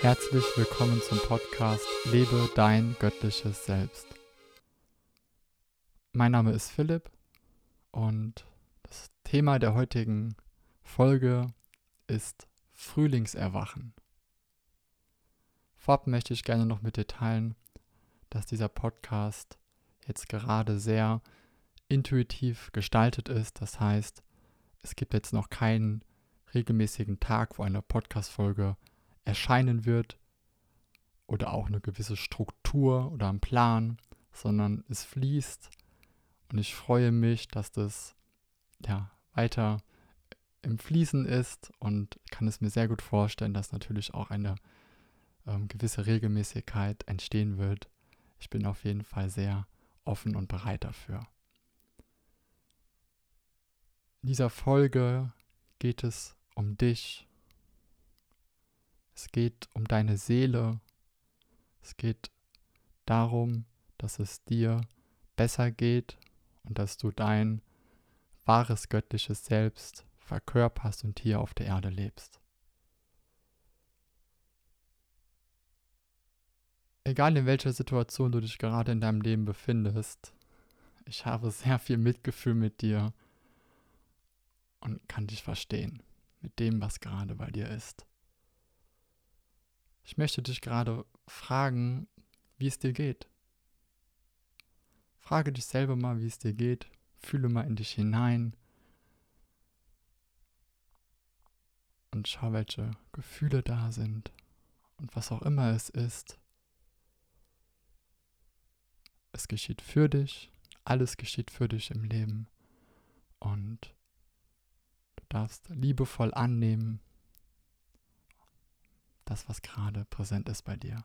Herzlich willkommen zum Podcast Lebe Dein Göttliches Selbst. Mein Name ist Philipp und das Thema der heutigen Folge ist Frühlingserwachen. Vorab möchte ich gerne noch mitteilen, dass dieser Podcast jetzt gerade sehr intuitiv gestaltet ist. Das heißt, es gibt jetzt noch keinen regelmäßigen Tag, wo eine Podcast-Folge erscheinen wird oder auch eine gewisse Struktur oder einen Plan, sondern es fließt und ich freue mich, dass das weiter im Fließen ist und kann es mir sehr gut vorstellen, dass natürlich auch eine gewisse Regelmäßigkeit entstehen wird. Ich bin auf jeden Fall sehr offen und bereit dafür. In dieser Folge geht es um dich. Es geht um deine Seele. Es geht darum, dass es dir besser geht und dass du dein wahres göttliches Selbst verkörperst und hier auf der Erde lebst. Egal in welcher Situation du dich gerade in deinem Leben befindest, ich habe sehr viel Mitgefühl mit dir und kann dich verstehen mit dem, was gerade bei dir ist. Ich möchte dich gerade fragen, wie es dir geht. Frage dich selber mal, wie es dir geht. Fühle mal in dich hinein und schau, welche Gefühle da sind und was auch immer es ist. Es geschieht für dich, alles geschieht für dich im Leben und du darfst liebevoll annehmen, das, was gerade präsent ist bei dir.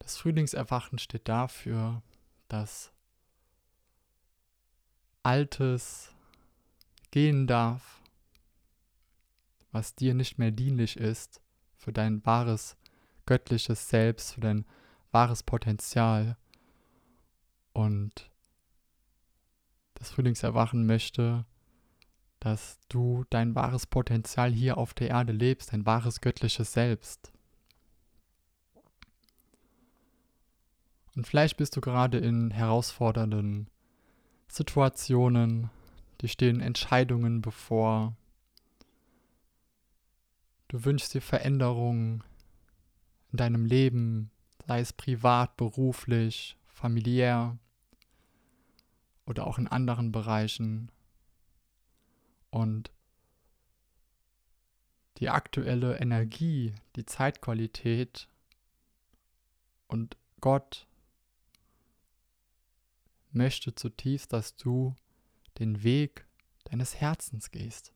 Das Frühlingserwachen steht dafür, dass Altes gehen darf, was dir nicht mehr dienlich ist, für dein wahres göttliches Selbst, für dein wahres Potenzial. Und das Frühlingserwachen möchte, dass du dein wahres Potenzial hier auf der Erde lebst, dein wahres göttliches Selbst. Und vielleicht bist du gerade in herausfordernden Situationen, dir stehen Entscheidungen bevor, du wünschst dir Veränderungen in deinem Leben, sei es privat, beruflich, familiär oder auch in anderen Bereichen. Und die aktuelle Energie, die Zeitqualität und Gott möchte zutiefst, dass du den Weg deines Herzens gehst,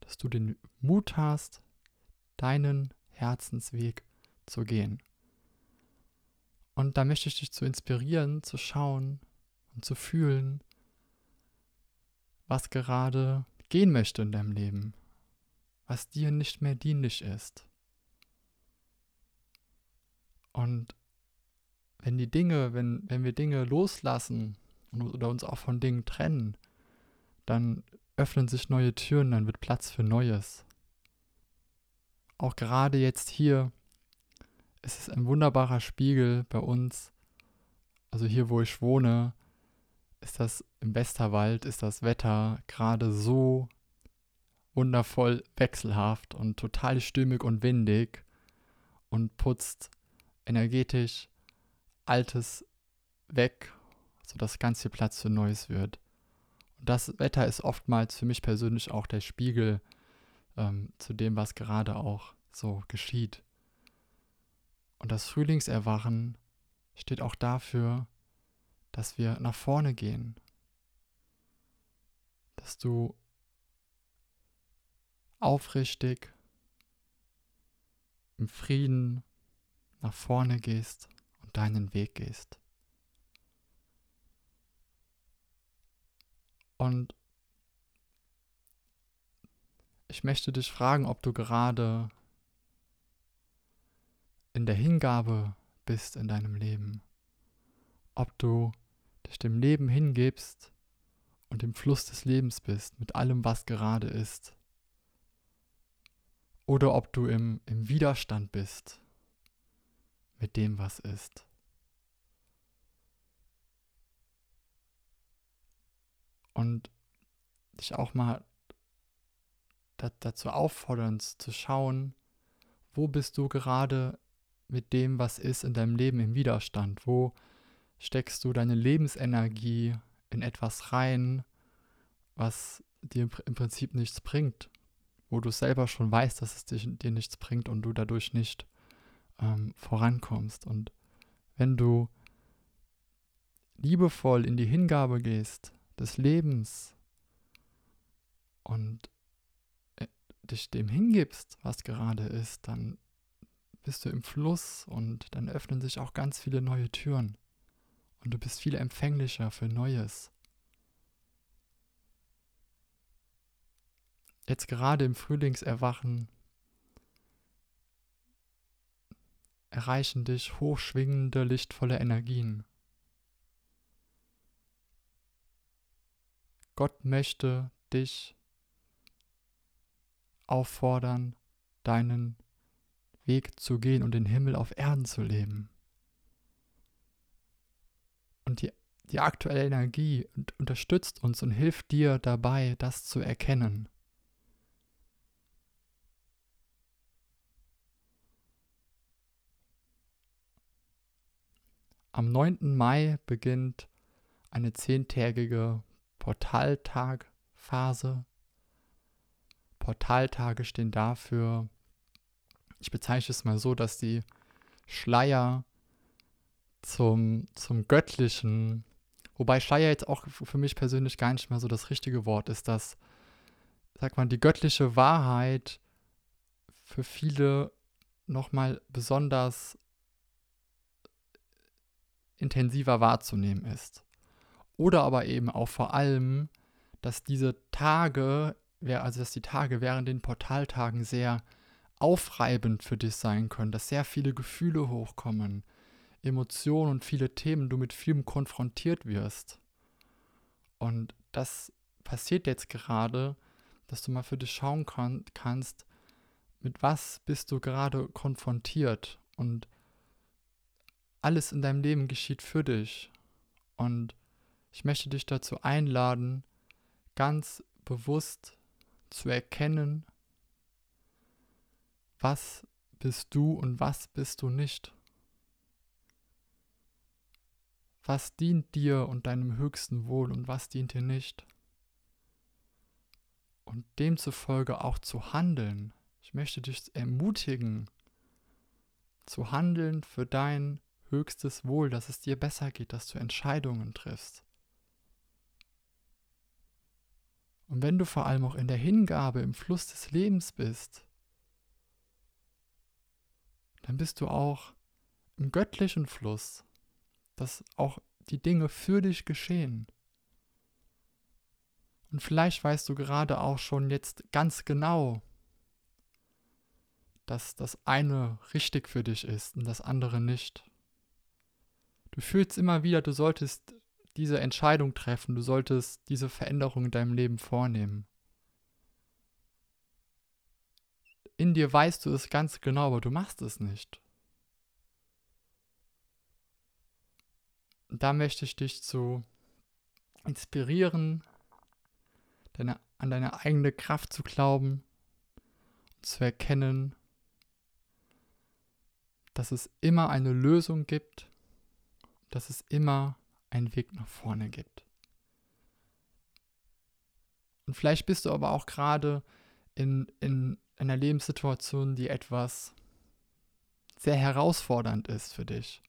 dass du den Mut hast, deinen Herzensweg zu gehen. Und da möchte ich dich zu inspirieren, zu schauen und zu fühlen, was gerade gehen möchte in deinem Leben, was dir nicht mehr dienlich ist. Und wenn wir Dinge loslassen oder uns auch von Dingen trennen, dann öffnen sich neue Türen, dann wird Platz für Neues. Auch gerade jetzt hier ist es ein wunderbarer Spiegel bei uns, also hier, wo ich wohne, ist das im Westerwald, ist das Wetter gerade so wundervoll wechselhaft und total stürmig und windig und putzt energetisch Altes weg, sodass ganz viel Platz für Neues wird. Und das Wetter ist oftmals für mich persönlich auch der Spiegel zu dem, was gerade auch so geschieht. Und das Frühlingserwachen steht auch dafür, dass wir nach vorne gehen, dass du aufrichtig im Frieden nach vorne gehst und deinen Weg gehst. Und ich möchte dich fragen, ob du gerade in der Hingabe bist in deinem Leben, ob du dich dem Leben hingibst und im Fluss des Lebens bist, mit allem, was gerade ist. oder ob du im Widerstand bist mit dem, was ist. Und dich auch mal dazu auffordern, zu schauen, wo bist du gerade mit dem, was ist in deinem Leben im Widerstand? Wo steckst du deine Lebensenergie in etwas rein, was dir im Prinzip nichts bringt? Wo du selber schon weißt, dass es dir nichts bringt und du dadurch nicht vorankommst. Und wenn du liebevoll in die Hingabe gehst des Lebens und dich dem hingibst, was gerade ist, dann bist du im Fluss und dann öffnen sich auch ganz viele neue Türen und du bist viel empfänglicher für Neues. Jetzt gerade im Frühlingserwachen erreichen dich hochschwingende, lichtvolle Energien. Gott möchte dich auffordern, deinen Weg zu gehen und den Himmel auf Erden zu leben. Und die aktuelle Energie unterstützt uns und hilft dir dabei, das zu erkennen. Am 9. Mai beginnt eine 10-tägige Portaltagphase. Portaltage stehen dafür, ich bezeichne es mal so, dass die Schleier zum Göttlichen, wobei Schleier jetzt auch für mich persönlich gar nicht mehr so das richtige Wort ist, dass, sagt man, die göttliche Wahrheit für viele nochmal besonders intensiver wahrzunehmen ist. Oder aber eben auch vor allem, dass die Tage während den Portaltagen sehr aufreibend für dich sein können, dass sehr viele Gefühle hochkommen, Emotionen und viele Themen, du mit vielem konfrontiert wirst. Und das passiert jetzt gerade, dass du mal für dich schauen kannst, mit was bist du gerade konfrontiert, und alles in deinem Leben geschieht für dich. Und ich möchte dich dazu einladen, ganz bewusst zu erkennen, was bist du und was bist du nicht? Was dient dir und deinem höchsten Wohl und was dient dir nicht? Und demzufolge auch zu handeln. Ich möchte dich ermutigen, zu handeln für dein höchstes Wohl, dass es dir besser geht, dass du Entscheidungen triffst. Und wenn du vor allem auch in der Hingabe, im Fluss des Lebens bist, dann bist du auch im göttlichen Fluss, dass auch die Dinge für dich geschehen. Und vielleicht weißt du gerade auch schon jetzt ganz genau, dass das eine richtig für dich ist und das andere nicht. Du fühlst immer wieder, du solltest diese Entscheidung treffen, du solltest diese Veränderung in deinem Leben vornehmen. In dir weißt du es ganz genau, aber du machst es nicht. Und da möchte ich dich zu inspirieren, an deine eigene Kraft zu glauben und zu erkennen, dass es immer eine Lösung gibt, dass es immer einen Weg nach vorne gibt. Und vielleicht bist du aber auch gerade in einer Lebenssituation, die etwas sehr herausfordernd ist für dich.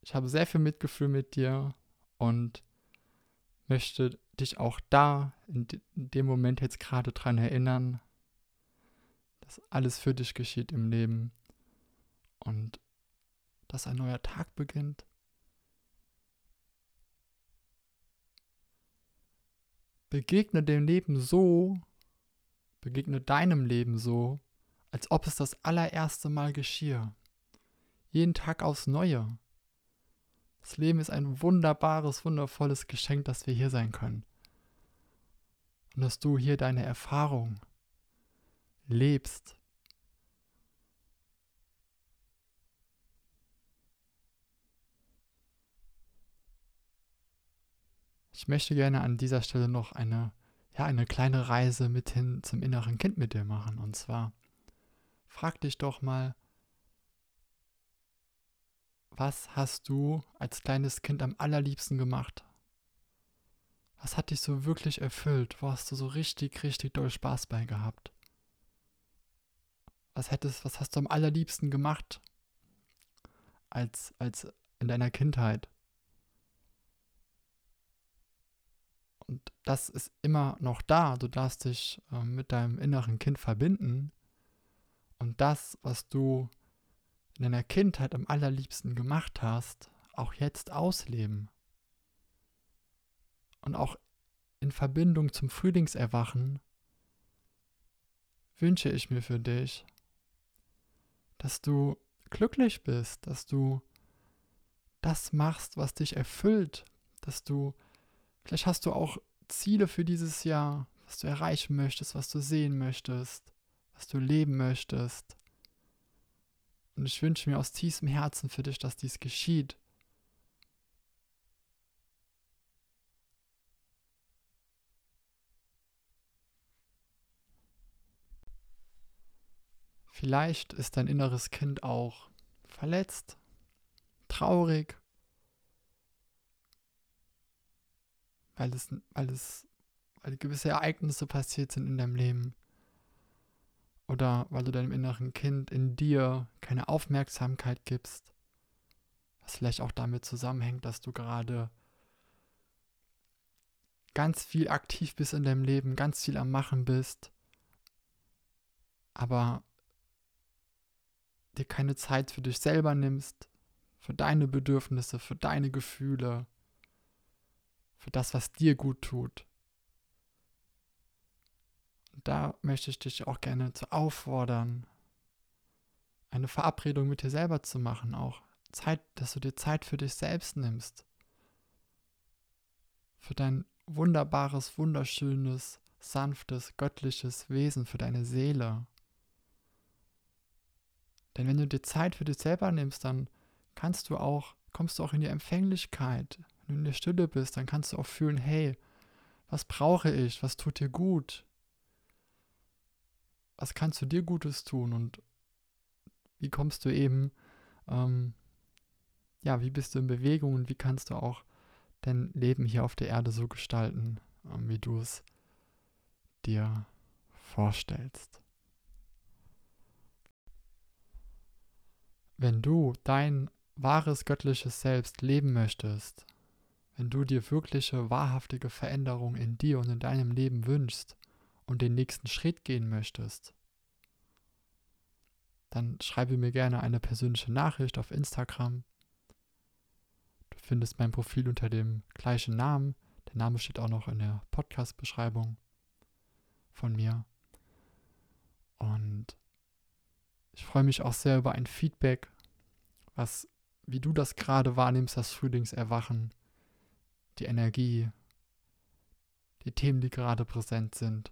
Ich habe sehr viel Mitgefühl mit dir und möchte dich auch da in dem Moment jetzt gerade dran erinnern, dass alles für dich geschieht im Leben und dass ein neuer Tag beginnt. Begegne deinem Leben so, als ob es das allererste Mal geschiehe. Jeden Tag aufs Neue. Das Leben ist ein wunderbares, wundervolles Geschenk, dass wir hier sein können. und dass du hier deine Erfahrung lebst. Ich möchte gerne an dieser Stelle noch eine kleine Reise mit hin zum inneren Kind mit dir machen. Und zwar, frag dich doch mal, was hast du als kleines Kind am allerliebsten gemacht? Was hat dich so wirklich erfüllt? Wo hast du so richtig, richtig doll Spaß bei gehabt? Was hast du am allerliebsten gemacht als in deiner Kindheit? Und das ist immer noch da. Du darfst dich mit deinem inneren Kind verbinden. Und das, was du in deiner Kindheit am allerliebsten gemacht hast, auch jetzt ausleben. Und auch in Verbindung zum Frühlingserwachen wünsche ich mir für dich, dass du glücklich bist, dass du das machst, was dich erfüllt, vielleicht hast du auch Ziele für dieses Jahr, was du erreichen möchtest, was du sehen möchtest, was du leben möchtest. Und ich wünsche mir aus tiefstem Herzen für dich, dass dies geschieht. Vielleicht ist dein inneres Kind auch verletzt, traurig, weil gewisse Ereignisse passiert sind in deinem Leben oder weil du deinem inneren Kind in dir keine Aufmerksamkeit gibst, was vielleicht auch damit zusammenhängt, dass du gerade ganz viel aktiv bist in deinem Leben, ganz viel am Machen bist, aber dir keine Zeit für dich selber nimmst, für deine Bedürfnisse, für deine Gefühle, für das, was dir gut tut. Und da möchte ich dich auch gerne zu auffordern, eine Verabredung mit dir selber zu machen, auch Zeit, dass du dir Zeit für dich selbst nimmst, für dein wunderbares, wunderschönes, sanftes, göttliches Wesen, für deine Seele. Denn wenn du dir Zeit für dich selber nimmst, dann kommst du auch in die Empfänglichkeit. Wenn du in der Stille bist, dann kannst du auch fühlen, hey, was brauche ich, was tut dir gut, was kannst du dir Gutes tun und wie kommst du eben, wie bist du in Bewegung und wie kannst du auch dein Leben hier auf der Erde so gestalten, wie du es dir vorstellst. Wenn du dein wahres göttliches Selbst leben möchtest, wenn du dir wirkliche, wahrhaftige Veränderung in dir und in deinem Leben wünschst und den nächsten Schritt gehen möchtest, dann schreibe mir gerne eine persönliche Nachricht auf Instagram. Du findest mein Profil unter dem gleichen Namen. Der Name steht auch noch in der Podcast-Beschreibung von mir. Und ich freue mich auch sehr über ein Feedback, wie du das gerade wahrnimmst, das Frühlingserwachen, die Energie, die Themen, die gerade präsent sind.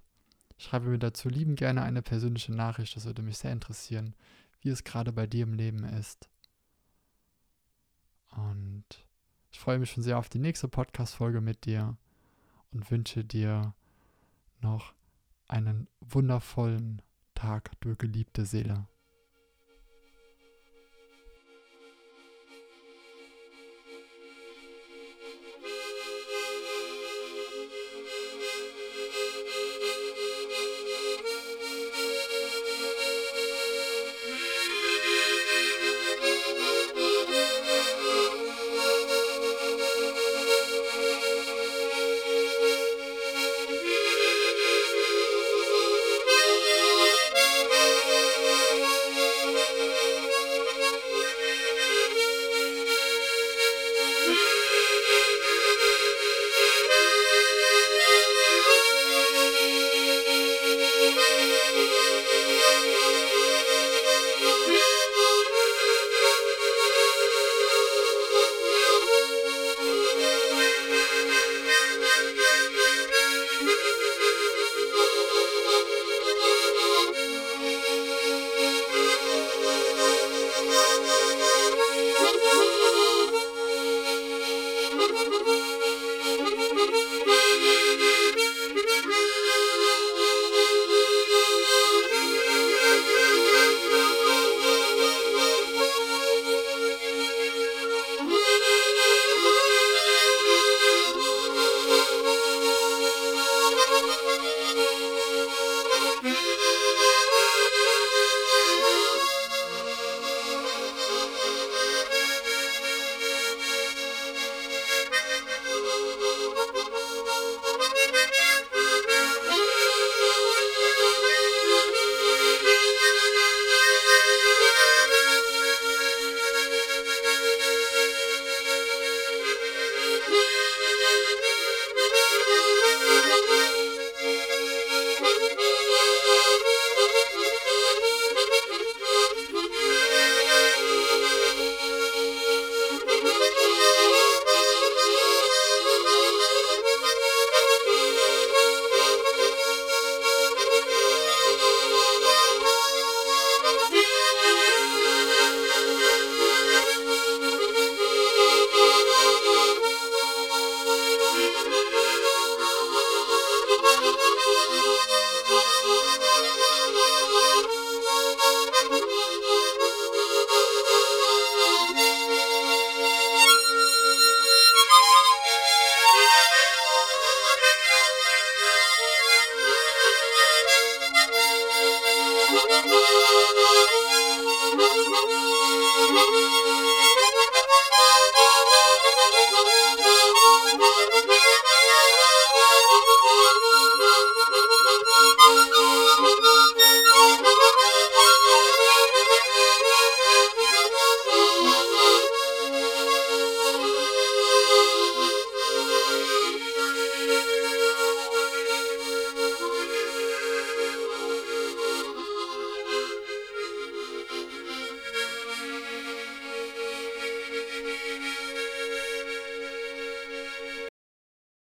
Ich schreibe mir dazu liebend gerne eine persönliche Nachricht, das würde mich sehr interessieren, wie es gerade bei dir im Leben ist. Und ich freue mich schon sehr auf die nächste Podcast-Folge mit dir und wünsche dir noch einen wundervollen Tag, du geliebte Seele.